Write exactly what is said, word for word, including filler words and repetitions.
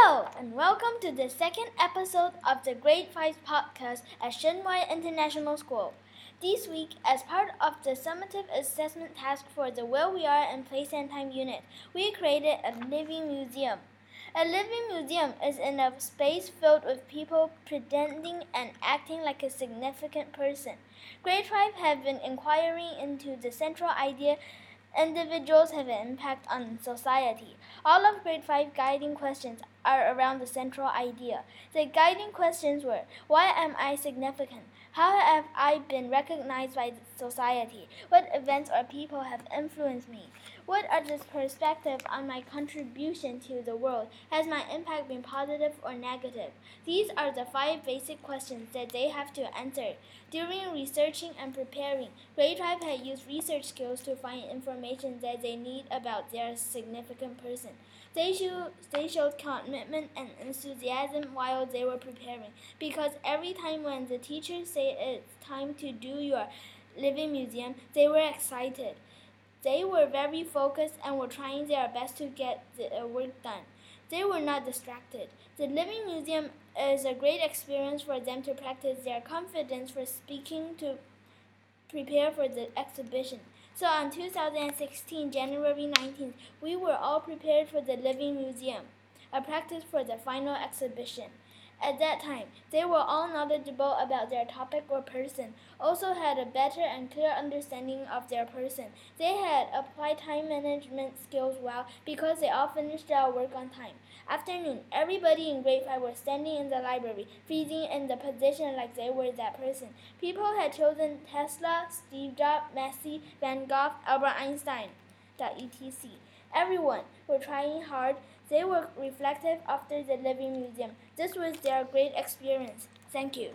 Hello, and welcome to the second episode of the Grade five podcast at Shenmue International School. This week, as part of the summative assessment task for the Where We Are and Place and Time unit, we created a living museum. A living museum is in a space filled with people pretending and acting like a significant person. Grade five have been inquiring into the central idea individuals have an impact on society. All of grade five guiding questions are around the central idea. The guiding questions were, why am I significant? How have I been recognized by society? What events or people have influenced me? What are the perspectives on my contribution to the world? Has my impact been positive or negative? These are the five basic questions that they have to answer. During researching and preparing, grade five had used research skills to find information that they need about their significant person. They, show, they showed commitment and enthusiasm while they were preparing, because every time when the teacher said it's time to do your living museum, they were excited. They were very focused and were trying their best to get the work done. They were not distracted. The living museum is a great experience for them to practice their confidence for speaking to prepare for the exhibition. So on two thousand sixteen, January nineteenth, we were all prepared for the living museum, a practice for the final exhibition. At that time, they were all knowledgeable about their topic or person, also had a better and clear understanding of their person. They had applied time management skills well because they all finished their work on time. Afternoon, everybody in grade five was standing in the library, freezing in the position like they were that person. People had chosen Tesla, Steve Jobs, Messi, Van Gogh, Albert Einstein, et cetera. Everyone were trying hard. They were reflective after the living museum. This was their great experience. Thank you.